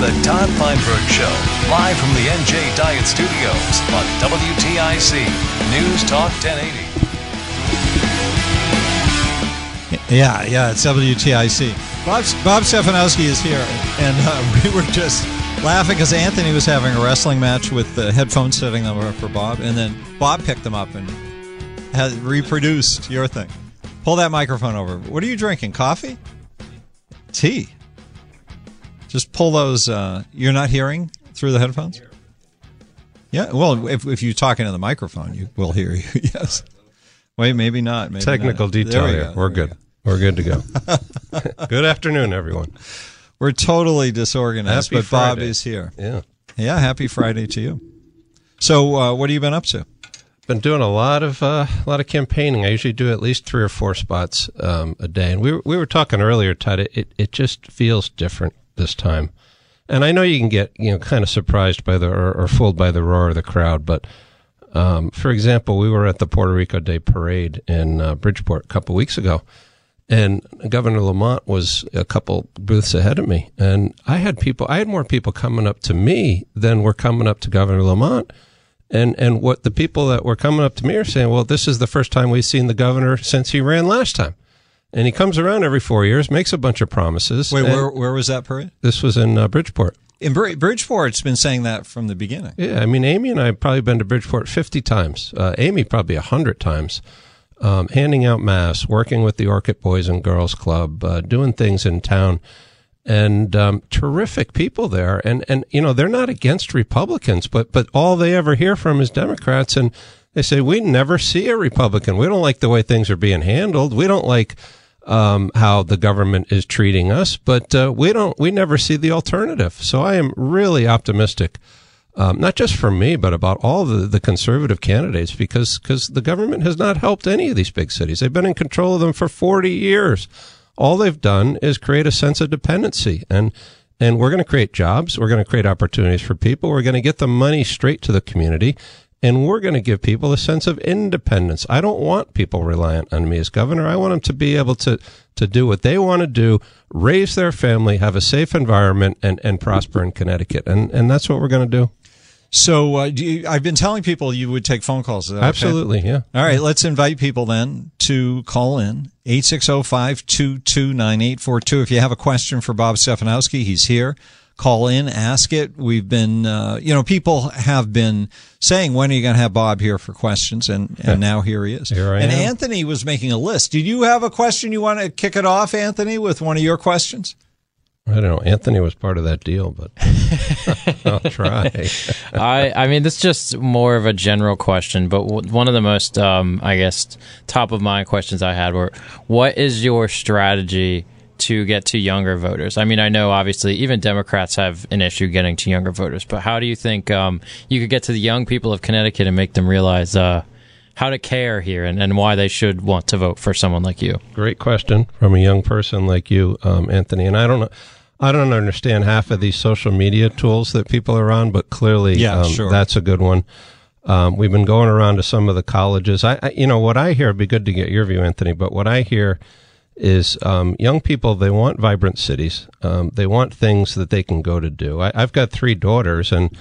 The Todd Feinberg Show, live from the NJ Diet Studios on WTIC News Talk 1080. Yeah, it's WTIC. Bob Stefanowski is here, and we were just laughing because Anthony was having a wrestling match with the headphones setting them up for Bob, and then Bob picked them up and has reproduced your thing. Pull that microphone over. What are you drinking? Coffee? Tea. Just pull those, you're not hearing through the headphones? Yeah, well, if you're talking to the microphone, you will hear you, yes. Wait, maybe not. Maybe technical not. Detail here. We're good. We're good to go. Good afternoon, everyone. We're totally disorganized, happy but Friday. Bob is here. Yeah, happy Friday to you. So what have you been up to? Been doing a lot of campaigning. I usually do at least 3 or 4 spots a day. And we were talking earlier, Todd, it just feels different this time. And I know you can get, kind of surprised by or fooled by the roar of the crowd. But, for example, we were at the Puerto Rico Day Parade in Bridgeport a couple weeks ago, and Governor Lamont was a couple booths ahead of me. And I had more people coming up to me than were coming up to Governor Lamont. And what the people that were coming up to me are saying, well, this is the first time we've seen the governor since he ran last time. And he comes around every 4 years, makes a bunch of promises. Wait, where was that parade? This was in Bridgeport. In Bridgeport's been saying that from the beginning. Yeah, I mean, Amy and I have probably been to Bridgeport 50 times. Amy probably 100 times. Handing out masks, working with the Orchid Boys and Girls Club, doing things in town. And terrific people there. And they're not against Republicans, but all they ever hear from is Democrats. And they say, we never see a Republican. We don't like the way things are being handled. We don't like how the government is treating us, but we never see the alternative. So I am really optimistic, not just for me, but about all the conservative candidates, because the government has not helped any of these big cities. They've been in control of them for 40 years. All they've done is create a sense of dependency, and we're going to create jobs. We're going to create opportunities for people. We're going to get the money straight to the community, and we're going to give people a sense of independence. I don't want people reliant on me as governor. I want them to be able to do what they want to do, raise their family, have a safe environment, and prosper in Connecticut. And that's what we're going to do. So I've been telling people you would take phone calls. Is that absolutely, okay? Yeah. All right, let's invite people then to call in, 860-522-9842. If you have a question for Bob Stefanowski, he's here. Call in, ask it. We've been, people have been saying, when are you going to have Bob here for questions? And now here he is. Here I am. Anthony was making a list. Did you have a question? You want to kick it off, Anthony, with one of your questions? I don't know. Anthony was part of that deal, but I'll try. I mean, this is just more of a general question, but one of the most, top-of-mind questions I had were, what is your strategy to get to younger voters? I mean, I know obviously even Democrats have an issue getting to younger voters, but how do you think you could get to the young people of Connecticut and make them realize how to care here and why they should want to vote for someone like you? Great question from a young person like you, Anthony. And I don't understand half of these social media tools that people are on, but clearly that's a good one. We've been going around to some of the colleges. I what I hear, it'd be good to get your view, Anthony, but what I hear is young people, they want vibrant cities. They want things that they can go to do. I've got three daughters, and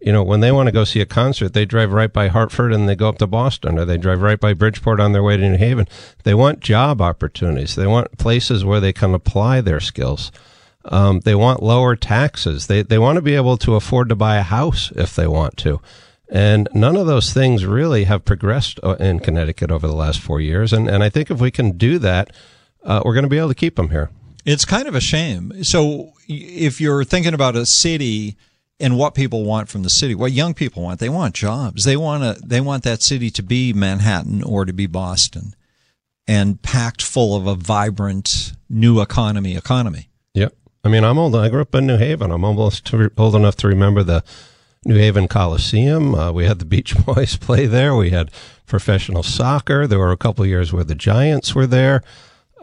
you know, when they want to go see a concert, they drive right by Hartford and they go up to Boston, or they drive right by Bridgeport on their way to New Haven. They want job opportunities. They want places where they can apply their skills. They want lower taxes. They want to be able to afford to buy a house if they want to. And none of those things really have progressed in Connecticut over the last 4 years. And I think if we can do that, we're going to be able to keep them here. It's kind of a shame. So if you're thinking about a city and what people want from the city, what young people want, they want jobs. They want that city to be Manhattan or to be Boston, and packed full of a vibrant new economy. Yep. I mean, I'm old. I grew up in New Haven. I'm almost old enough to remember the New Haven Coliseum. We had the Beach Boys play there. We had professional soccer. There were a couple of years where the Giants were there.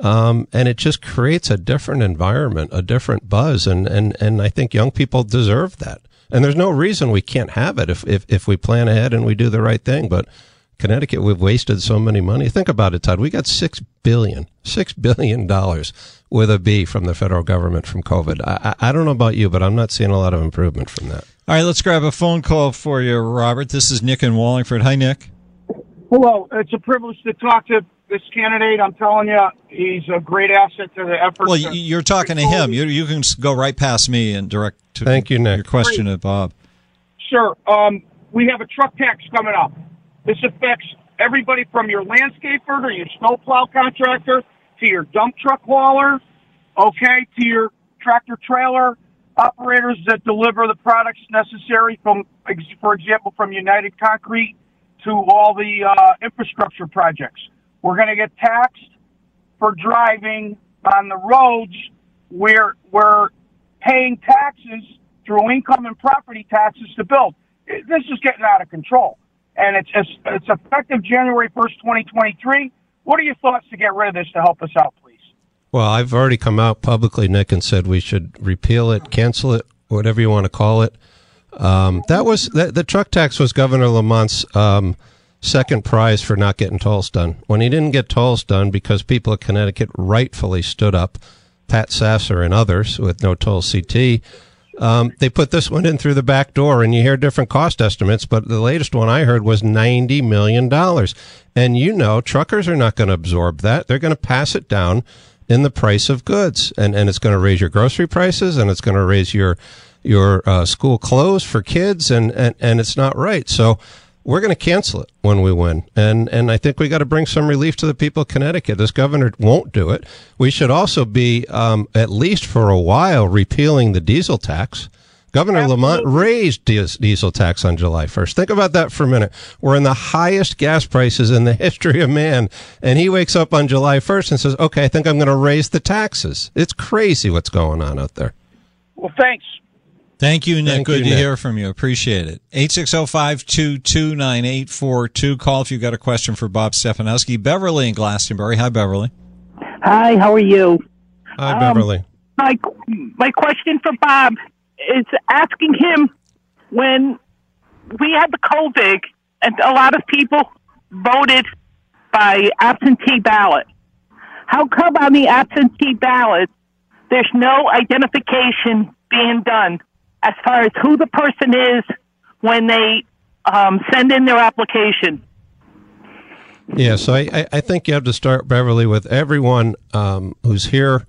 And it just creates a different environment, a different buzz. And I think young people deserve that. And there's no reason we can't have it if we plan ahead and we do the right thing. But Connecticut, we've wasted so many money. Think about it, Todd. We got $6 billion with a B from the federal government from COVID. I don't know about you, but I'm not seeing a lot of improvement from that. All right, let's grab a phone call for you, Robert. This is Nick in Wallingford. Hi, Nick. Hello. It's a privilege to talk to this candidate. I'm telling you, he's a great asset to the effort. Well, you're talking to him. You can go right past me and direct to your question to Bob. Sure. We have a truck tax coming up. This affects everybody from your landscaper to your snowplow contractor to your dump truck hauler, okay, to your tractor trailer operators that deliver the products necessary from, for example, from United Concrete to all the infrastructure projects. We're going to get taxed for driving on the roads. We're paying taxes through income and property taxes to build. This is getting out of control. And it's effective January 1st, 2023. What are your thoughts to get rid of this to help us out, please? Well, I've already come out publicly, Nick, and said we should repeal it, cancel it, whatever you want to call it. The truck tax was Governor Lamont's second prize for not getting tolls done. When he didn't get tolls done because people of Connecticut rightfully stood up, Pat Sasser and others with no toll CT, they put this one in through the back door, and you hear different cost estimates, but the latest one I heard was $90 million. And you know, truckers are not going to absorb that. They're going to pass it down in the price of goods, and it's going to raise your grocery prices, and it's going to raise your school clothes for kids, and it's not right. So we're going to cancel it when we win. And I think we got to bring some relief to the people of Connecticut. This governor won't do it. We should also be, at least for a while, repealing the diesel tax. Governor Lamont raised diesel tax on July 1st. Think about that for a minute. We're in the highest gas prices in the history of man. And he wakes up on July 1st and says, okay, I think I'm going to raise the taxes. It's crazy what's going on out there. Well, thanks. Thank you, Nick. Good to hear from you. Appreciate it. 860-522-9842. Call if you've got a question for Bob Stefanowski. Beverly in Glastonbury. Hi, Beverly. Hi, how are you? Hi, Beverly. My question for Bob is asking him, when we had the COVID and a lot of people voted by absentee ballot, how come on the absentee ballot there's no identification being done as far as who the person is when they send in their application? Yeah, so I think you have to start, Beverly, with everyone who's here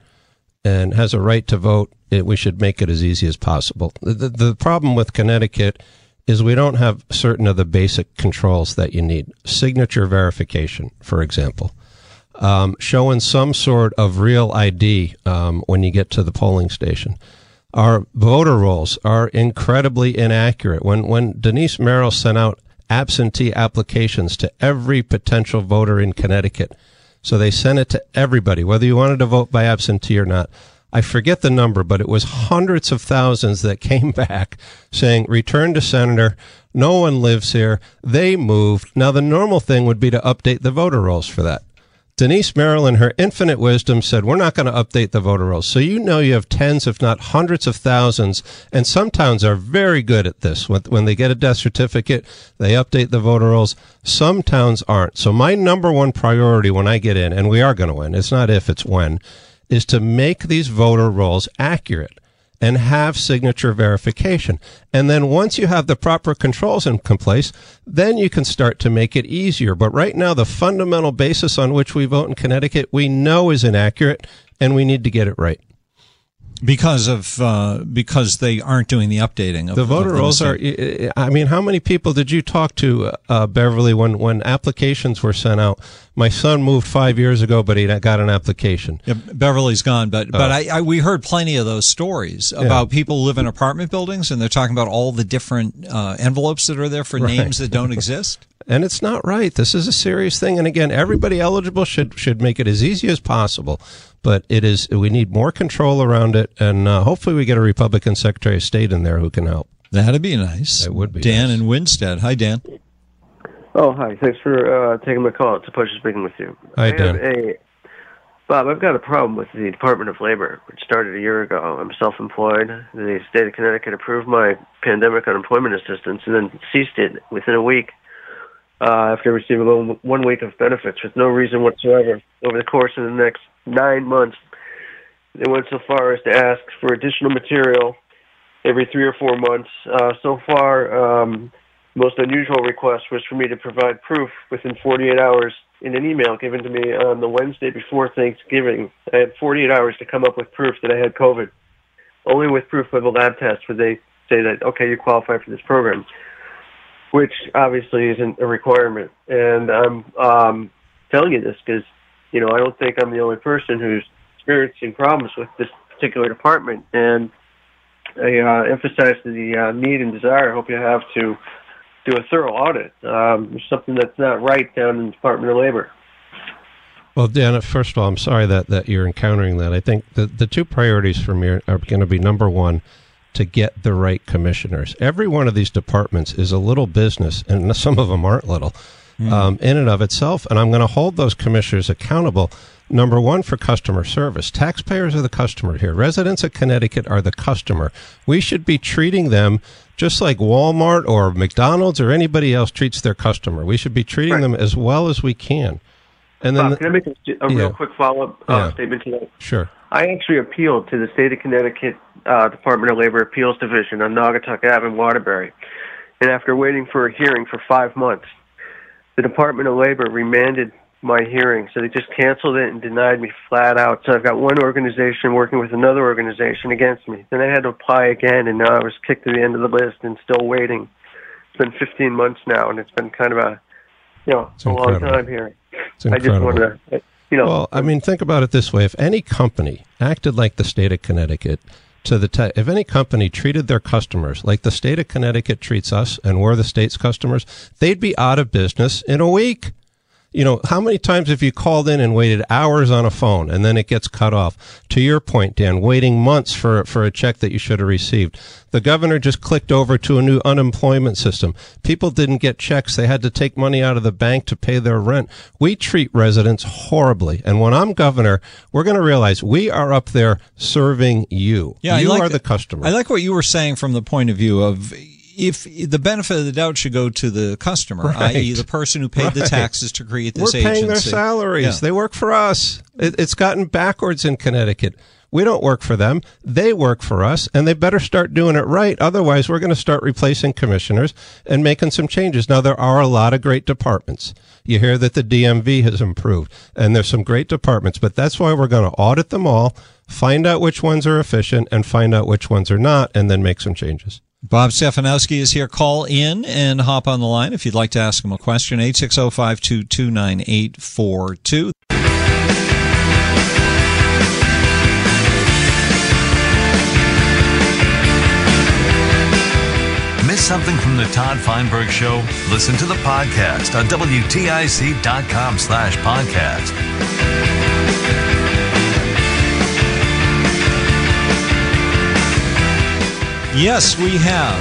and has a right to vote. We should make it as easy as possible. The problem with Connecticut is we don't have certain of the basic controls that you need. Signature verification, for example. Showing some sort of real ID when you get to the polling station. Our voter rolls are incredibly inaccurate. When Denise Merrill sent out absentee applications to every potential voter in Connecticut, so they sent it to everybody, whether you wanted to vote by absentee or not. I forget the number, but it was hundreds of thousands that came back saying, return to sender, no one lives here, they moved. Now, the normal thing would be to update the voter rolls for that. Denise Merrill, in her infinite wisdom, said, we're not going to update the voter rolls. So you know you have tens, if not hundreds of thousands, and some towns are very good at this. When they get a death certificate, they update the voter rolls. Some towns aren't. So my number one priority when I get in, and we are going to win, it's not if, it's when, is to make these voter rolls accurate and have signature verification. And then once you have the proper controls in place, then you can start to make it easier. But right now, the fundamental basis on which we vote in Connecticut, we know is inaccurate, and we need to get it right. Because they aren't doing the updating of the voter rolls are. I mean, how many people did you talk to, Beverly, when applications were sent out? My son moved 5 years ago, but he got an application. Yeah, Beverly's gone, but we heard plenty of those stories about people who live in apartment buildings, and they're talking about all the different envelopes that are there for names that don't exist. And it's not right. This is a serious thing. And again, everybody eligible should make it as easy as possible. But it is, we need more control around it. And hopefully we get a Republican Secretary of State in there who can help. That'd be nice. That would be Dan nice. In Winsted. Hi, Dan. Oh, hi. Thanks for taking my call. It's a pleasure speaking with you. Hi, Dan. Bob, I've got a problem with the Department of Labor, which started a year ago. I'm self-employed. The state of Connecticut approved my pandemic unemployment assistance and then ceased it within a week. After receiving 1 week of benefits with no reason whatsoever. Over the course of the next 9 months, they went so far as to ask for additional material every 3 or 4 months. So far, most unusual request was for me to provide proof within 48 hours in an email given to me on the Wednesday before Thanksgiving. I had 48 hours to come up with proof that I had COVID. Only with proof of a lab test would they say that, okay, you qualify for this program, which obviously isn't a requirement. And I'm telling you this because, you know, I don't think I'm the only person who's experiencing problems with this particular department. And I emphasize the need and desire I hope you have to do a thorough audit. There's something that's not right down in the Department of Labor. Well, Dan, first of all, I'm sorry that you're encountering that. I think the two priorities for me are going to be, number one, to get the right commissioners. Every one of these departments is a little business, and some of them aren't little, in and of itself. And I'm going to hold those commissioners accountable, number one, for customer service. Taxpayers are the customer here. Residents of Connecticut are the customer. We should be treating them just like Walmart or McDonald's or anybody else treats their customer. We should be treating them as well as we can. And then, Bob, can I make a real quick follow-up statement to that? Sure. I actually appealed to the state of Connecticut Department of Labor Appeals Division on Naugatuck Avenue, Waterbury, and after waiting for a hearing for 5 months, the Department of Labor remanded my hearing, so they just canceled it and denied me flat out. So I've got one organization working with another organization against me. Then I had to apply again, and now I was kicked to the end of the list and still waiting. It's been 15 months now, and it's been kind of a long time here. I just wanted to... Well, I mean, think about it this way. If any company acted like the state of Connecticut, if any company treated their customers like the state of Connecticut treats us, and we're the state's customers, they'd be out of business in a week. You know, how many times have you called in and waited hours on a phone and then it gets cut off? To your point, Dan, waiting months for a check that you should have received. The governor just clicked over to a new unemployment system. People didn't get checks. They had to take money out of the bank to pay their rent. We treat residents horribly. And when I'm governor, we're going to realize we are up there serving you. Yeah, you are the customer. I like what you were saying from the point of view of... If the benefit of the doubt should go to the customer, i.e. the person who paid the taxes to create this agency. We're paying their salaries. Yeah. They work for us. It's gotten backwards in Connecticut. We don't work for them. They work for us, and they better start doing it right. Otherwise, we're going to start replacing commissioners and making some changes. Now, there are a lot of great departments. You hear that the DMV has improved, and there's some great departments, but that's why we're going to audit them all, find out which ones are efficient, and find out which ones are not, and then make some changes. Bob Stefanowski is here. Call in and hop on the line if you'd like to ask him a question. 860-522-9842. Miss something from the Todd Feinberg Show? Listen to the podcast on WTIC.com/podcast. Yes, we have.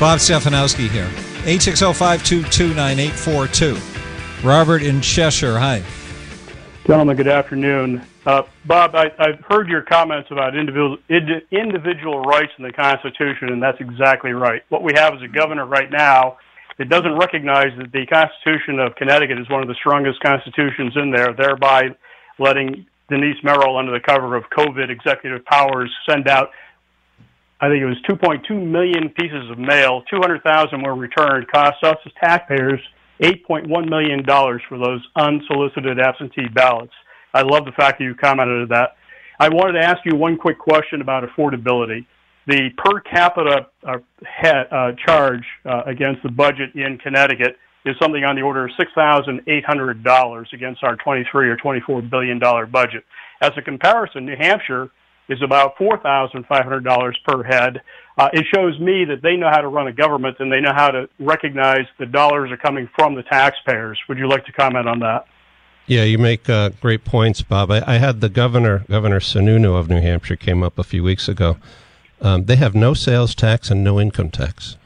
Bob Stefanowski here. 860-522-9842. Robert in Cheshire, hi. Gentlemen, good afternoon. Bob, I've heard your comments about individual rights in the Constitution, and that's exactly right. What we have is a governor right now that doesn't recognize that the Constitution of Connecticut is one of the strongest constitutions in there, thereby letting Denise Merrill, under the cover of COVID executive powers, send out, I think it was 2.2 million pieces of mail. 200,000 were returned, cost us as taxpayers $8.1 million for those unsolicited absentee ballots. I love the fact that you commented on that. I wanted to ask you one quick question about affordability. The per capita charge against the budget in Connecticut is something on the order of $6,800 against our $23 or $24 billion budget. As a comparison, New Hampshire is about $4,500 per head. It shows me that they know how to run a government and they know how to recognize the dollars are coming from the taxpayers. Would you like to comment on that? Yeah, you make great points, Bob. I had the Governor Sununu of New Hampshire came up a few weeks ago. They have no sales tax and no income tax.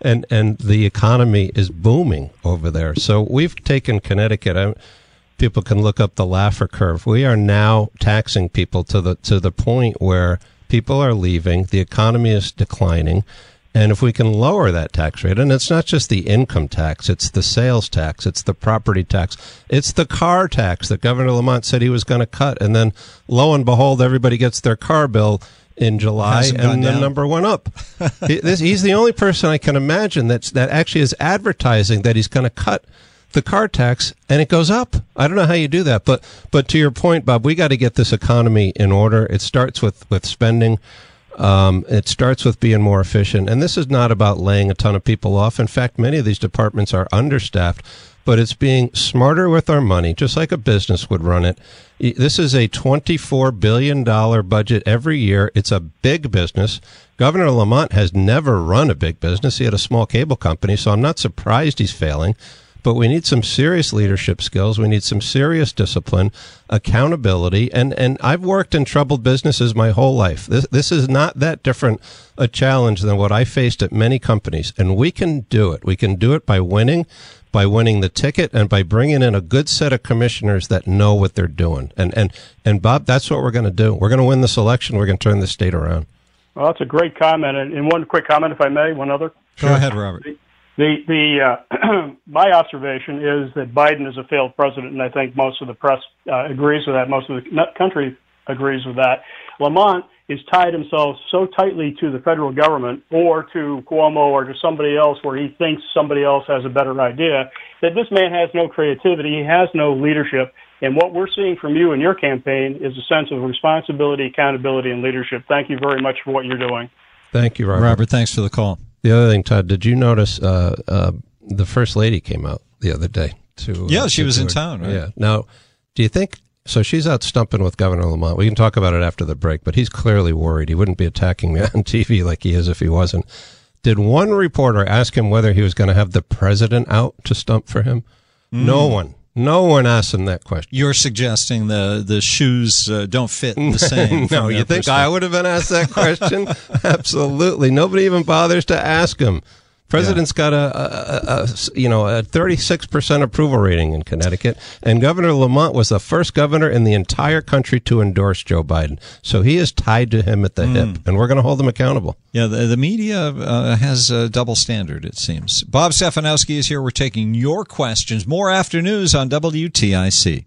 and the economy is booming over there. So we've taken Connecticut. People can look up the Laffer curve. We are now taxing people to the point where people are leaving, the economy is declining, and if we can lower that tax rate, and it's not just the income tax, it's the sales tax, it's the property tax, it's the car tax that Governor Lamont said he was going to cut, and then lo and behold, everybody gets their car bill in July, and the number went up. He's the only person I can imagine that actually is advertising that he's going to cut the car tax, and it goes up. I don't know how you do that, but to your point, Bob, we got to get this economy in order. It starts with spending. It starts with being more efficient, and this is not about laying a ton of people off. In fact, many of these departments are understaffed, but it's being smarter with our money, just like a business would run it. This is a $24 billion budget every year. It's a big business. Governor Lamont has never run a big business. He had a small cable company, so I'm not surprised he's failing. But we need some serious leadership skills. We need some serious discipline, accountability. And I've worked in troubled businesses my whole life. This is not that different a challenge than what I faced at many companies. And we can do it. We can do it by winning the ticket, and by bringing in a good set of commissioners that know what they're doing. And Bob, that's what we're going to do. We're going to win this election. We're going to turn this state around. Well, that's a great comment. And one quick comment, if I may, one other. Go ahead, Robert. My observation is that Biden is a failed president, and I think most of the press agrees with that. Most of the country agrees with that. Lamont has tied himself so tightly to the federal government or to Cuomo or to somebody else where he thinks somebody else has a better idea that this man has no creativity. He has no leadership. And what we're seeing from you in your campaign is a sense of responsibility, accountability, and leadership. Thank you very much for what you're doing. Thank you, Robert. Robert, thanks for the call. The other thing, Todd, did you notice the First Lady came out the other day? Yeah, she was in town, right? Yeah. Now, do you think, so she's out stumping with Governor Lamont. We can talk about it after the break, but he's clearly worried. He wouldn't be attacking me on TV like he is if he wasn't. Did one reporter ask him whether he was going to have the president out to stump for him? Mm. No one. No one asked him that question. You're suggesting the shoes don't fit the same. No, you think I would have been asked that question? Absolutely. Nobody even bothers to ask him. President's got a 36% approval rating in Connecticut, and Governor Lamont was the first governor in the entire country to endorse Joe Biden. So he is tied to him at the hip, and we're going to hold him accountable. Yeah, the media has a double standard, it seems. Bob Stefanowski is here. We're taking your questions. More afternoons on WTIC.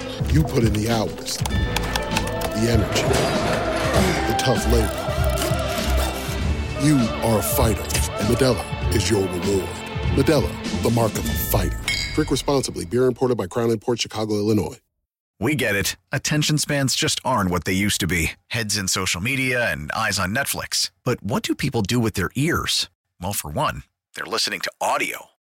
You put in the hours, the energy, the tough labor. You are a fighter, and Modelo is your reward. Modelo, the mark of a fighter. Drink responsibly. Beer imported by Crown Imports, Chicago, Illinois. We get it. Attention spans just aren't what they used to be. Heads in social media and eyes on Netflix. But what do people do with their ears? Well, for one, they're listening to audio.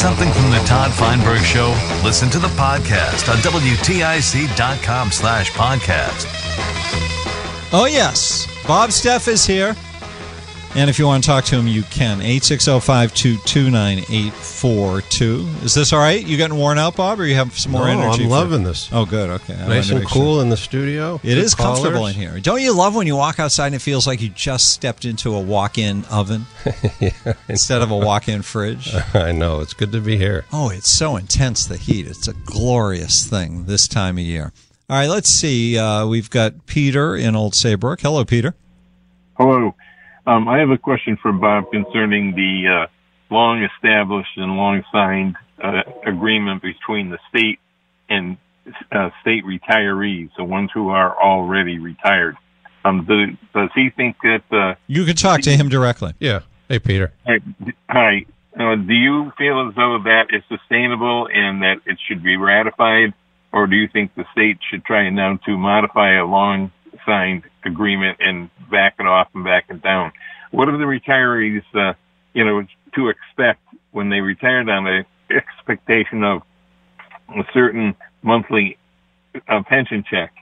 something from the Todd Feinberg Show? Listen to the podcast on WTIC.com/podcast. Oh, yes. Bob Steff is here. And if you want to talk to him, you can. 860-522-9842. Is this all right? You getting worn out, Bob, or you have some more energy? I'm loving this. Oh, good. Okay. Nice and cool in the studio. It is comfortable in here. Don't you love when you walk outside and it feels like you just stepped into a walk-in oven instead of a walk-in fridge? I know. It's good to be here. Oh, it's so intense, the heat. It's a glorious thing this time of year. All right, let's see. We've got Peter in Old Saybrook. Hello, Peter. Hello. I have a question for Bob concerning the long-established and long-signed agreement between the state and state retirees, the ones who are already retired. Does he think that... you can talk to him directly. Yeah. Hey, Peter. Hi. Do you feel as though that is sustainable and that it should be ratified, or do you think the state should try now to modify a long signed agreement and back it off and back it down? What are the retirees, to expect when they retired on the expectation of a certain monthly pension check?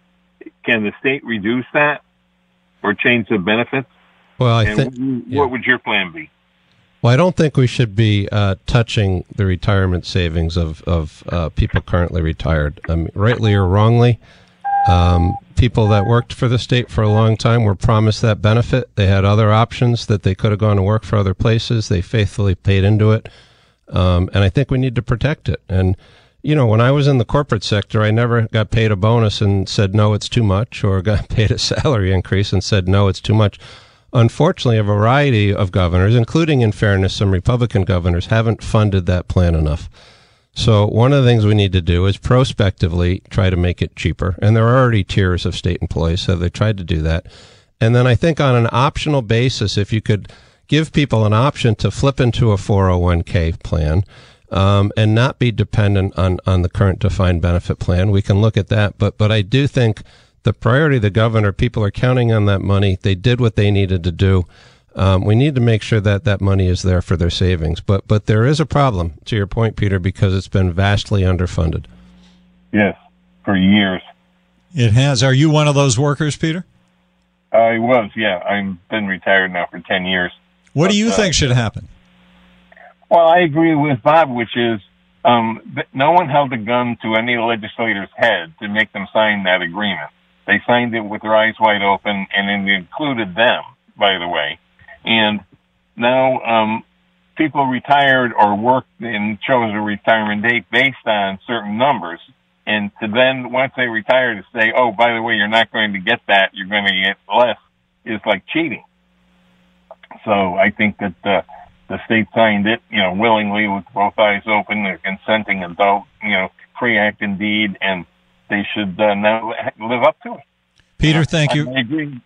Can the state reduce that or change the benefits? Well, what would your plan be? Well, I don't think we should be touching the retirement savings of people currently retired. Rightly or wrongly, people that worked for the state for a long time were promised that benefit. They had other options that they could have gone to work for other places. They faithfully paid into it. And I think we need to protect it. And, when I was in the corporate sector, I never got paid a bonus and said, no, it's too much, or got paid a salary increase and said, no, it's too much. Unfortunately, a variety of governors, including, in fairness, some Republican governors, haven't funded that plan enough. So one of the things we need to do is prospectively try to make it cheaper. And there are already tiers of state employees, so they tried to do that. And then I think on an optional basis, if you could give people an option to flip into a 401k plan and not be dependent on the current defined benefit plan, we can look at that. But I do think the priority of the governor, people are counting on that money. They did what they needed to do. We need to make sure that that money is there for their savings. But there is a problem, to your point, Peter, because it's been vastly underfunded. Yes, for years. It has. Are you one of those workers, Peter? I was, yeah. I've been retired now for 10 years. What do you think should happen? Well, I agree with Bob, which is no one held a gun to any legislator's head to make them sign that agreement. They signed it with their eyes wide open, and it included them, by the way. And now people retired or worked and chose a retirement date based on certain numbers. And to then, once they retire, to say, oh, by the way, you're not going to get that, you're going to get less, is like cheating. So I think that the state signed it, willingly with both eyes open, a consenting adult, free act indeed, and they should now live up to it. Peter, thank you.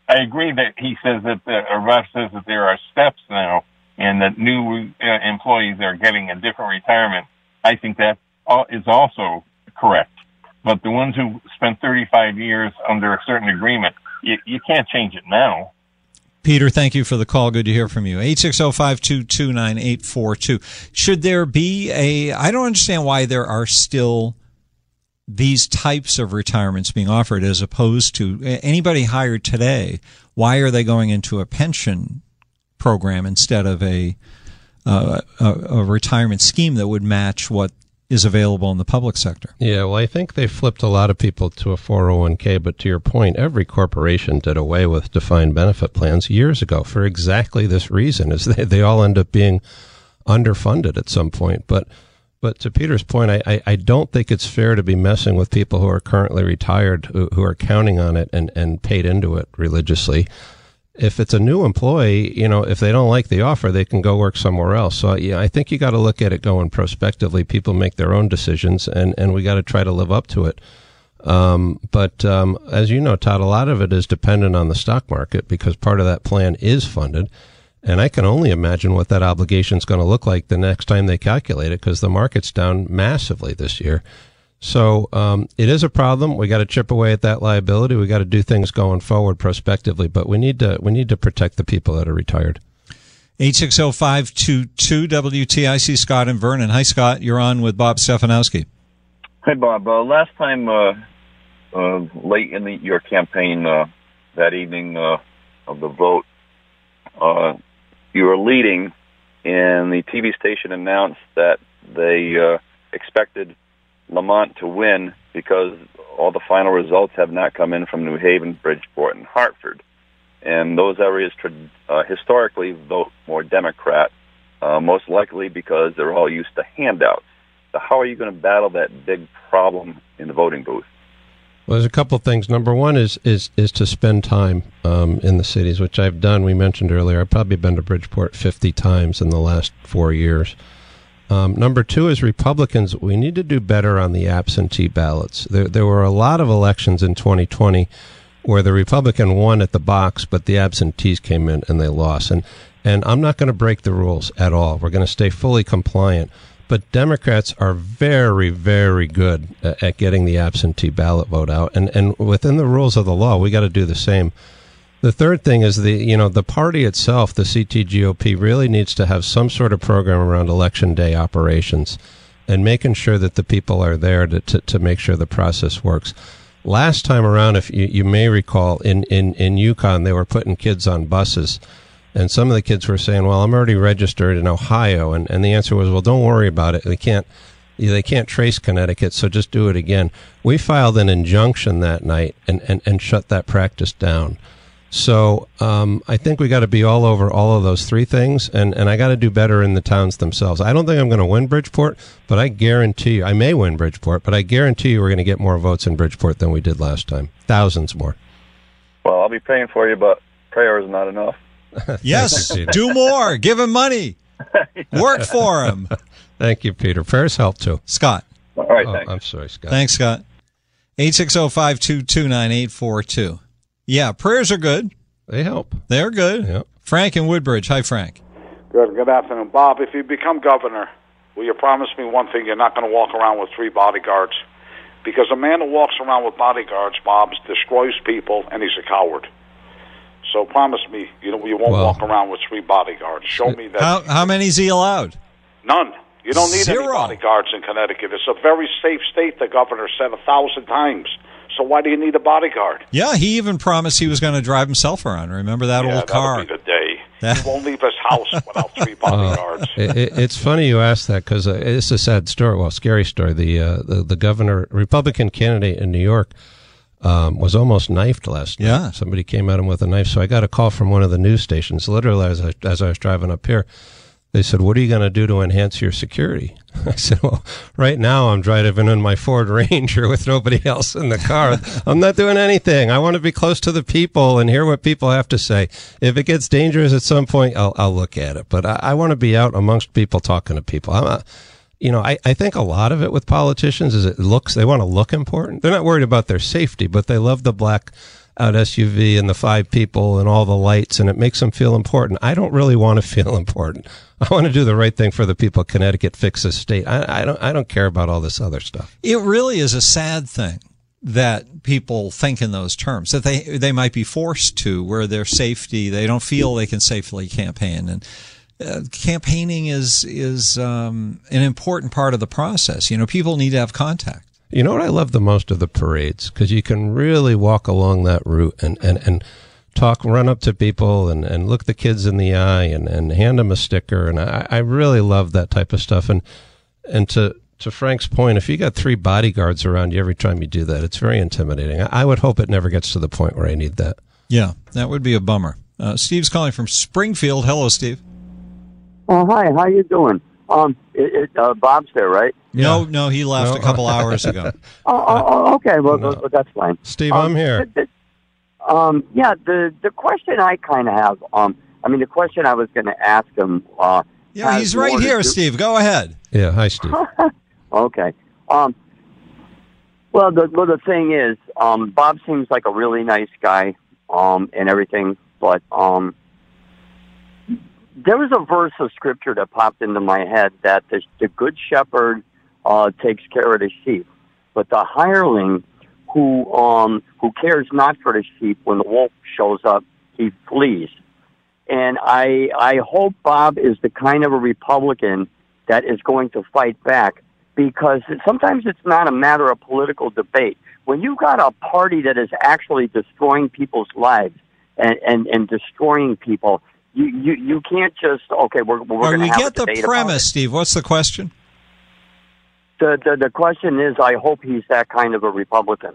I agree that he says that, or Rob says that there are steps now and that new employees are getting a different retirement. I think that is also correct. But the ones who spent 35 years under a certain agreement, you can't change it now. Peter, thank you for the call. Good to hear from you. 860-522-9842. Should there be I don't understand why there are still these types of retirements being offered as opposed to anybody hired today. Why are they going into a pension program instead of a retirement scheme that would match what is available in the public sector. Yeah, well, I think they flipped a lot of people to a 401k, but to your point, every corporation did away with defined benefit plans years ago for exactly this reason, is they all end up being underfunded at some point. But to Peter's point, I don't think it's fair to be messing with people who are currently retired, who are counting on it and paid into it religiously. If it's a new employee, you know, if they don't like the offer, they can go work somewhere else. So yeah, I think you got to look at it going prospectively. People make their own decisions, and we got to try to live up to it. But as you know, Todd, a lot of it is dependent on the stock market because part of that plan is funded. And I can only imagine what that obligation is going to look like the next time they calculate it, because the market's down massively this year. So it is a problem. We got to chip away at that liability. We got to do things going forward prospectively, but we need to protect the people that are retired. 860-522 WTIC. Scott and Vernon. Hi, Scott. You're on with Bob Stefanowski. Hi, Bob. Last time, late in your campaign that evening of the vote, you were leading, and the TV station announced that they expected Lamont to win because all the final results have not come in from New Haven, Bridgeport, and Hartford. And those areas historically vote more Democrat, most likely because they're all used to handouts. So how are you going to battle that big problem in the voting booth? Well, there's a couple of things. Number one is to spend time in the cities, which I've done. We mentioned earlier, I've probably been to Bridgeport 50 times in the last 4 years. Number two is Republicans. We need to do better on the absentee ballots. There were a lot of elections in 2020 where the Republican won at the box, but the absentees came in and they lost. And I'm not going to break the rules at all. We're going to stay fully compliant. But Democrats are very, very good at getting the absentee ballot vote out. And within the rules of the law, we got to do the same. The third thing is the party itself, the CTGOP, really needs to have some sort of program around election day operations and making sure that the people are there to make sure the process works. Last time around, if you may recall, in Yukon, they were putting kids on buses, and some of the kids were saying, well, I'm already registered in Ohio, and the answer was, well, don't worry about it. They can't trace Connecticut, so just do it again. We filed an injunction that night and shut that practice down. So I think we got to be all over all of those three things, and I got to do better in the towns themselves. I don't think I'm going to win Bridgeport, but I guarantee you, I may win Bridgeport, but I guarantee you we're going to get more votes in Bridgeport than we did last time. Thousands more. Well, I'll be praying for you, but prayer is not enough. Yes, do more. Give him money. Work for him. Thank you, Peter. Prayers help, too. Scott. All right, thanks. I'm sorry, Scott. Thanks, Scott. 860-522-9842. Yeah, prayers are good. They help. They're good. Yep. Frank in Woodbridge. Hi, Frank. Good afternoon. Bob, if you become governor, will you promise me one thing? You're not going to walk around with three bodyguards. Because a man who walks around with bodyguards, Bob, destroys people, and he's a coward. So promise me you won't walk around with three bodyguards. Show me that. How many is he allowed? None. You don't need any bodyguards in Connecticut. It's a very safe state, the governor said 1,000 times. So why do you need a bodyguard? Yeah, he even promised he was going to drive himself around. Remember that old car? Yeah, that'll be the day. He won't leave his house without three bodyguards. It's funny you ask that because it's a sad story, well, scary story. The governor, Republican candidate in New York, was almost knifed last night. Yeah. Somebody came at him with a knife. So I got a call from one of the news stations, literally as I was driving up here. They said, what are you going to do to enhance your security? I said, well, right now I'm driving in my Ford Ranger with nobody else in the car. I'm not doing anything. I want to be close to the people and hear what people have to say. If it gets dangerous at some point, I'll look at it. But I want to be out amongst people talking to people. I think a lot of it with politicians is they want to look important. They're not worried about their safety, but they love the black out SUV and the five people and all the lights, and it makes them feel important. I don't really want to feel important. I want to do the right thing for the people. Connecticut, fix this state. I don't care about all this other stuff. It really is a sad thing that people think in those terms, that they might be forced to, where their safety, they don't feel they can safely campaign. And campaigning is an important part of the process. You know, people need to have contact. You know what I love the most of the parades? Because you can really walk along that route and talk, run up to people and look the kids in the eye and hand them a sticker. And I really love that type of stuff. And to to Frank's point, if you got three bodyguards around you every time you do that, it's very intimidating. I would hope it never gets to the point where I need that. Yeah, that would be a bummer. Steve's calling from Springfield. Hello, Steve. Oh, hi. How you doing? Bob's there, right? No, yeah. No, he left a couple hours ago. Okay. Well, no, that's fine. Steve, I'm here. The question I kind of have, the question I was going to ask him. Yeah, he's right here, Steve. Go ahead. Yeah, hi, Steve. Okay. The thing is, Bob seems like a really nice guy and everything, but there was a verse of Scripture that popped into my head that the good shepherd takes care of the sheep, but the hireling who cares not for the sheep, when the wolf shows up, he flees. And I hope Bob is the kind of a Republican that is going to fight back, because sometimes it's not a matter of political debate. When you've got a party that is actually destroying people's lives and destroying people, you can't just, okay, we're going to have a debate. We get the premise, Steve. What's the question? The question is, I hope he's that kind of a Republican.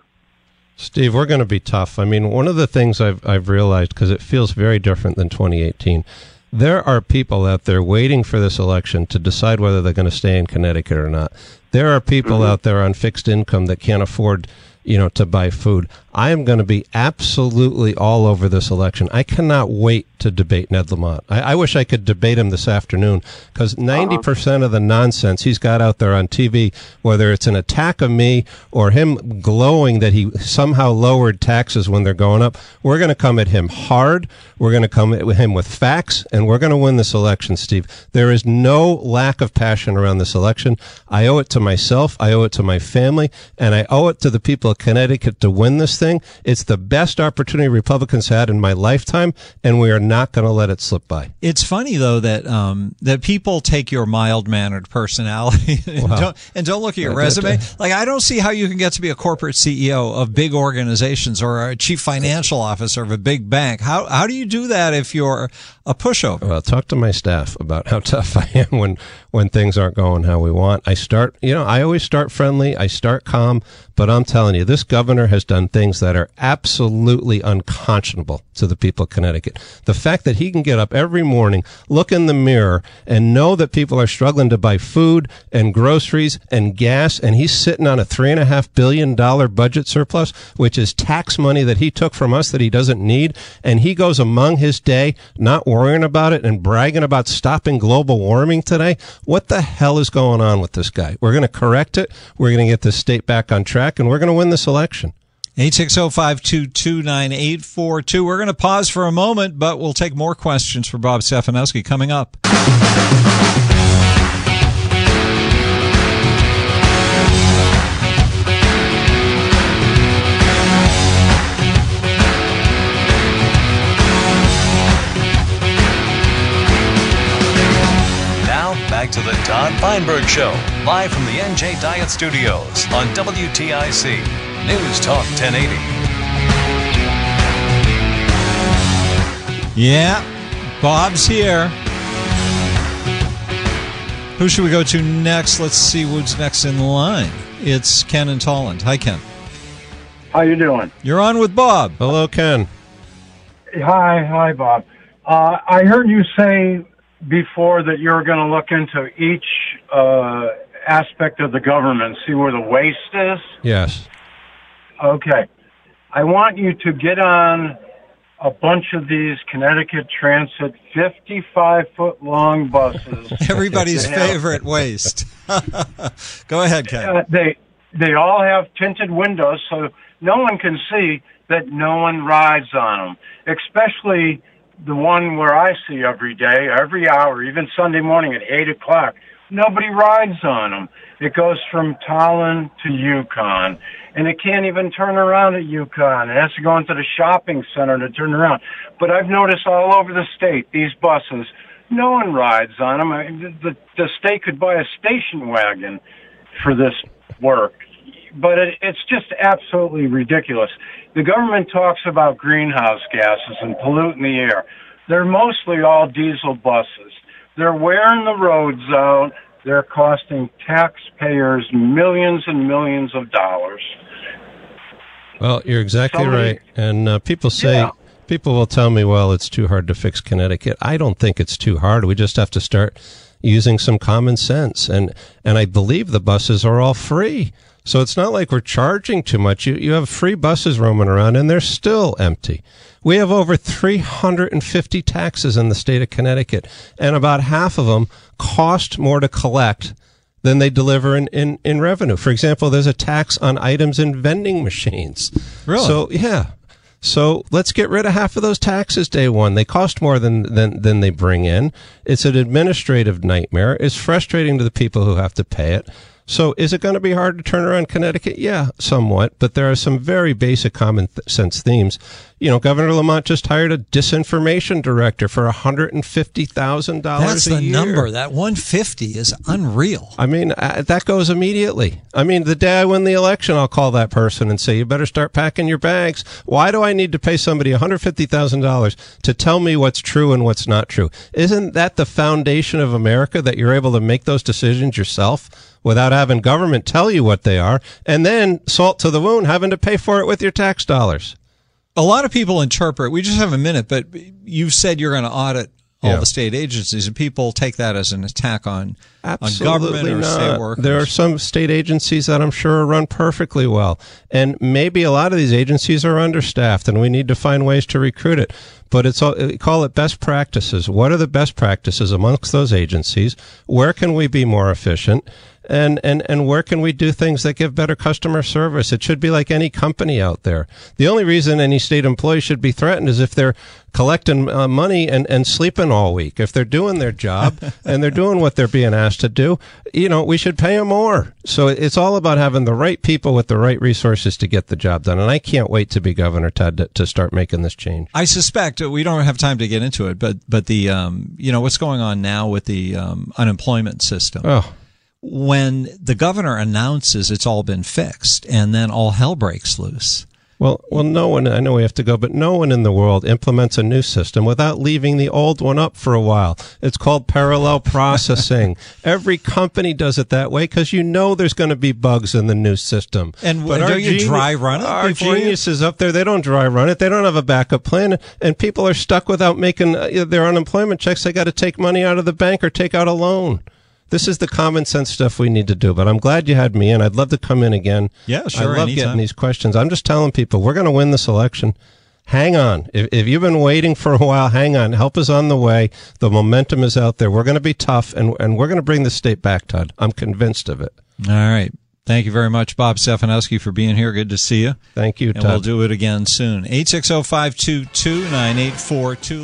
Steve, we're going to be tough. I mean, one of the things I've realized, because it feels very different than 2018, there are people out there waiting for this election to decide whether they're going to stay in Connecticut or not. There are people out there on fixed income that can't afford, to buy food. I am going to be absolutely all over this election. I cannot wait to debate Ned Lamont. I wish I could debate him this afternoon, because 90% of the nonsense he's got out there on TV, whether it's an attack of me or him glowing that he somehow lowered taxes when they're going up, we're going to come at him hard. We're going to come at him with facts, and we're going to win this election, Steve. There is no lack of passion around this election. I owe it to myself. I owe it to my family, and I owe it to the people of Connecticut to win this thing. It's the best opportunity Republicans had in my lifetime, and we are not going to let it slip by. It's funny, though, that that people take your mild-mannered personality and, don't look at your resume. Like, I don't see how you can get to be a corporate CEO of big organizations or a chief financial officer of a big bank. How do you do that if you're a pushover? Well, talk to my staff about how tough I am when things aren't going how we want. I start, I always start friendly. I start calm, but I'm telling you, this governor has done things that are absolutely unconscionable to the people of Connecticut. The fact that he can get up every morning, look in the mirror, and know that people are struggling to buy food and groceries and gas, and he's sitting on a $3.5 billion budget surplus, which is tax money that he took from us that he doesn't need, and he goes among his day not worrying about it and bragging about stopping global warming today. What the hell is going on with this guy? We're going to correct it. We're going to get this state back on track, and we're going to win this election. 860-522-9842. We're going to pause for a moment, but we'll take more questions for Bob Stefanowski coming up. Now, back to the Todd Feinberg Show, live from the NJ Diet Studios on WTIC. News Talk 1080. Yeah, Bob's here. Who should we go to next? Let's see who's next in line. It's Ken in Tolland. Hi, Ken. How you doing? You're on with Bob. Hello, Ken. Hi, Bob. I heard you say before that you're going to look into each aspect of the government, see where the waste is. Yes. Okay, I want you to get on a bunch of these Connecticut Transit 55-foot-long buses. Everybody's favorite waste. Go ahead, Ken. They all have tinted windows, so no one can see that no one rides on them, especially the one where I see every day, every hour, even Sunday morning at 8 o'clock. Nobody rides on them. It goes from Tallinn to Yukon, and it can't even turn around at Yukon. It has to go into the shopping center to turn around. But I've noticed all over the state, these buses, no one rides on them. I mean, the state could buy a station wagon for this work, but it's just absolutely ridiculous. The government talks about greenhouse gases and polluting the air. They're mostly all diesel buses. They're wearing the roads out. They're costing taxpayers millions and millions of dollars. Well, you're exactly right. And people say, people will tell me, well, it's too hard to fix Connecticut. I don't think it's too hard. We just have to start using some common sense. And I believe the buses are all free. So it's not like we're charging too much. You have free buses roaming around, and they're still empty. We have over 350 taxes in the state of Connecticut, and about half of them cost more to collect than they deliver in revenue. For example, there's a tax on items in vending machines. Really? So, yeah. So let's get rid of half of those taxes day one. They cost more than they bring in. It's an administrative nightmare. It's frustrating to the people who have to pay it. So is it going to be hard to turn around Connecticut? Yeah, somewhat, but there are some very basic common sense themes. You know, Governor Lamont just hired a disinformation director for $150,000 a year. That's the number. That 150 is unreal. I mean, that goes immediately. I mean, the day I win the election, I'll call that person and say, you better start packing your bags. Why do I need to pay somebody $150,000 to tell me what's true and what's not true? Isn't that the foundation of America, that you're able to make those decisions yourself without having government tell you what they are, and then, salt to the wound, having to pay for it with your tax dollars? A lot of people interpret, we just have a minute, but you've said you're going to audit all the state agencies, and people take that as an attack on government or state workers. There are some state agencies that I'm sure run perfectly well, and maybe a lot of these agencies are understaffed, and we need to find ways to recruit it. But it's all, call it best practices. What are the best practices amongst those agencies? Where can we be more efficient? And where can we do things that give better customer service? It should be like any company out there. The only reason any state employee should be threatened is if they're collecting money and sleeping all week. If they're doing their job and they're doing what they're being asked to do, you know, we should pay them more. So it's all about having the right people with the right resources to get the job done. And I can't wait to be Governor, Todd, to start making this change. I suspect we don't have time to get into it, but the you know, what's going on now with the unemployment system. Oh. When the governor announces it's all been fixed, and then all hell breaks loose. Well, no one, I know we have to go, but no one in the world implements a new system without leaving the old one up for a while. It's called parallel processing. Every company does it that way because you know there's going to be bugs in the new system. And don't you dry run it? Our geniuses up there, they don't dry run it. They don't have a backup plan, and people are stuck without making their unemployment checks. They got to take money out of the bank or take out a loan. This is the common sense stuff we need to do, but I'm glad you had me in. I'd love to come in again. Yeah, sure. I love getting these questions. I'm just telling people, we're going to win this election. Hang on. If you've been waiting for a while, hang on. Help is on the way. The momentum is out there. We're going to be tough, and we're going to bring the state back, Todd. I'm convinced of it. All right. Thank you very much, Bob Stefanowski, for being here. Good to see you. Thank you, Todd. And we'll do it again soon. 860-522-9842.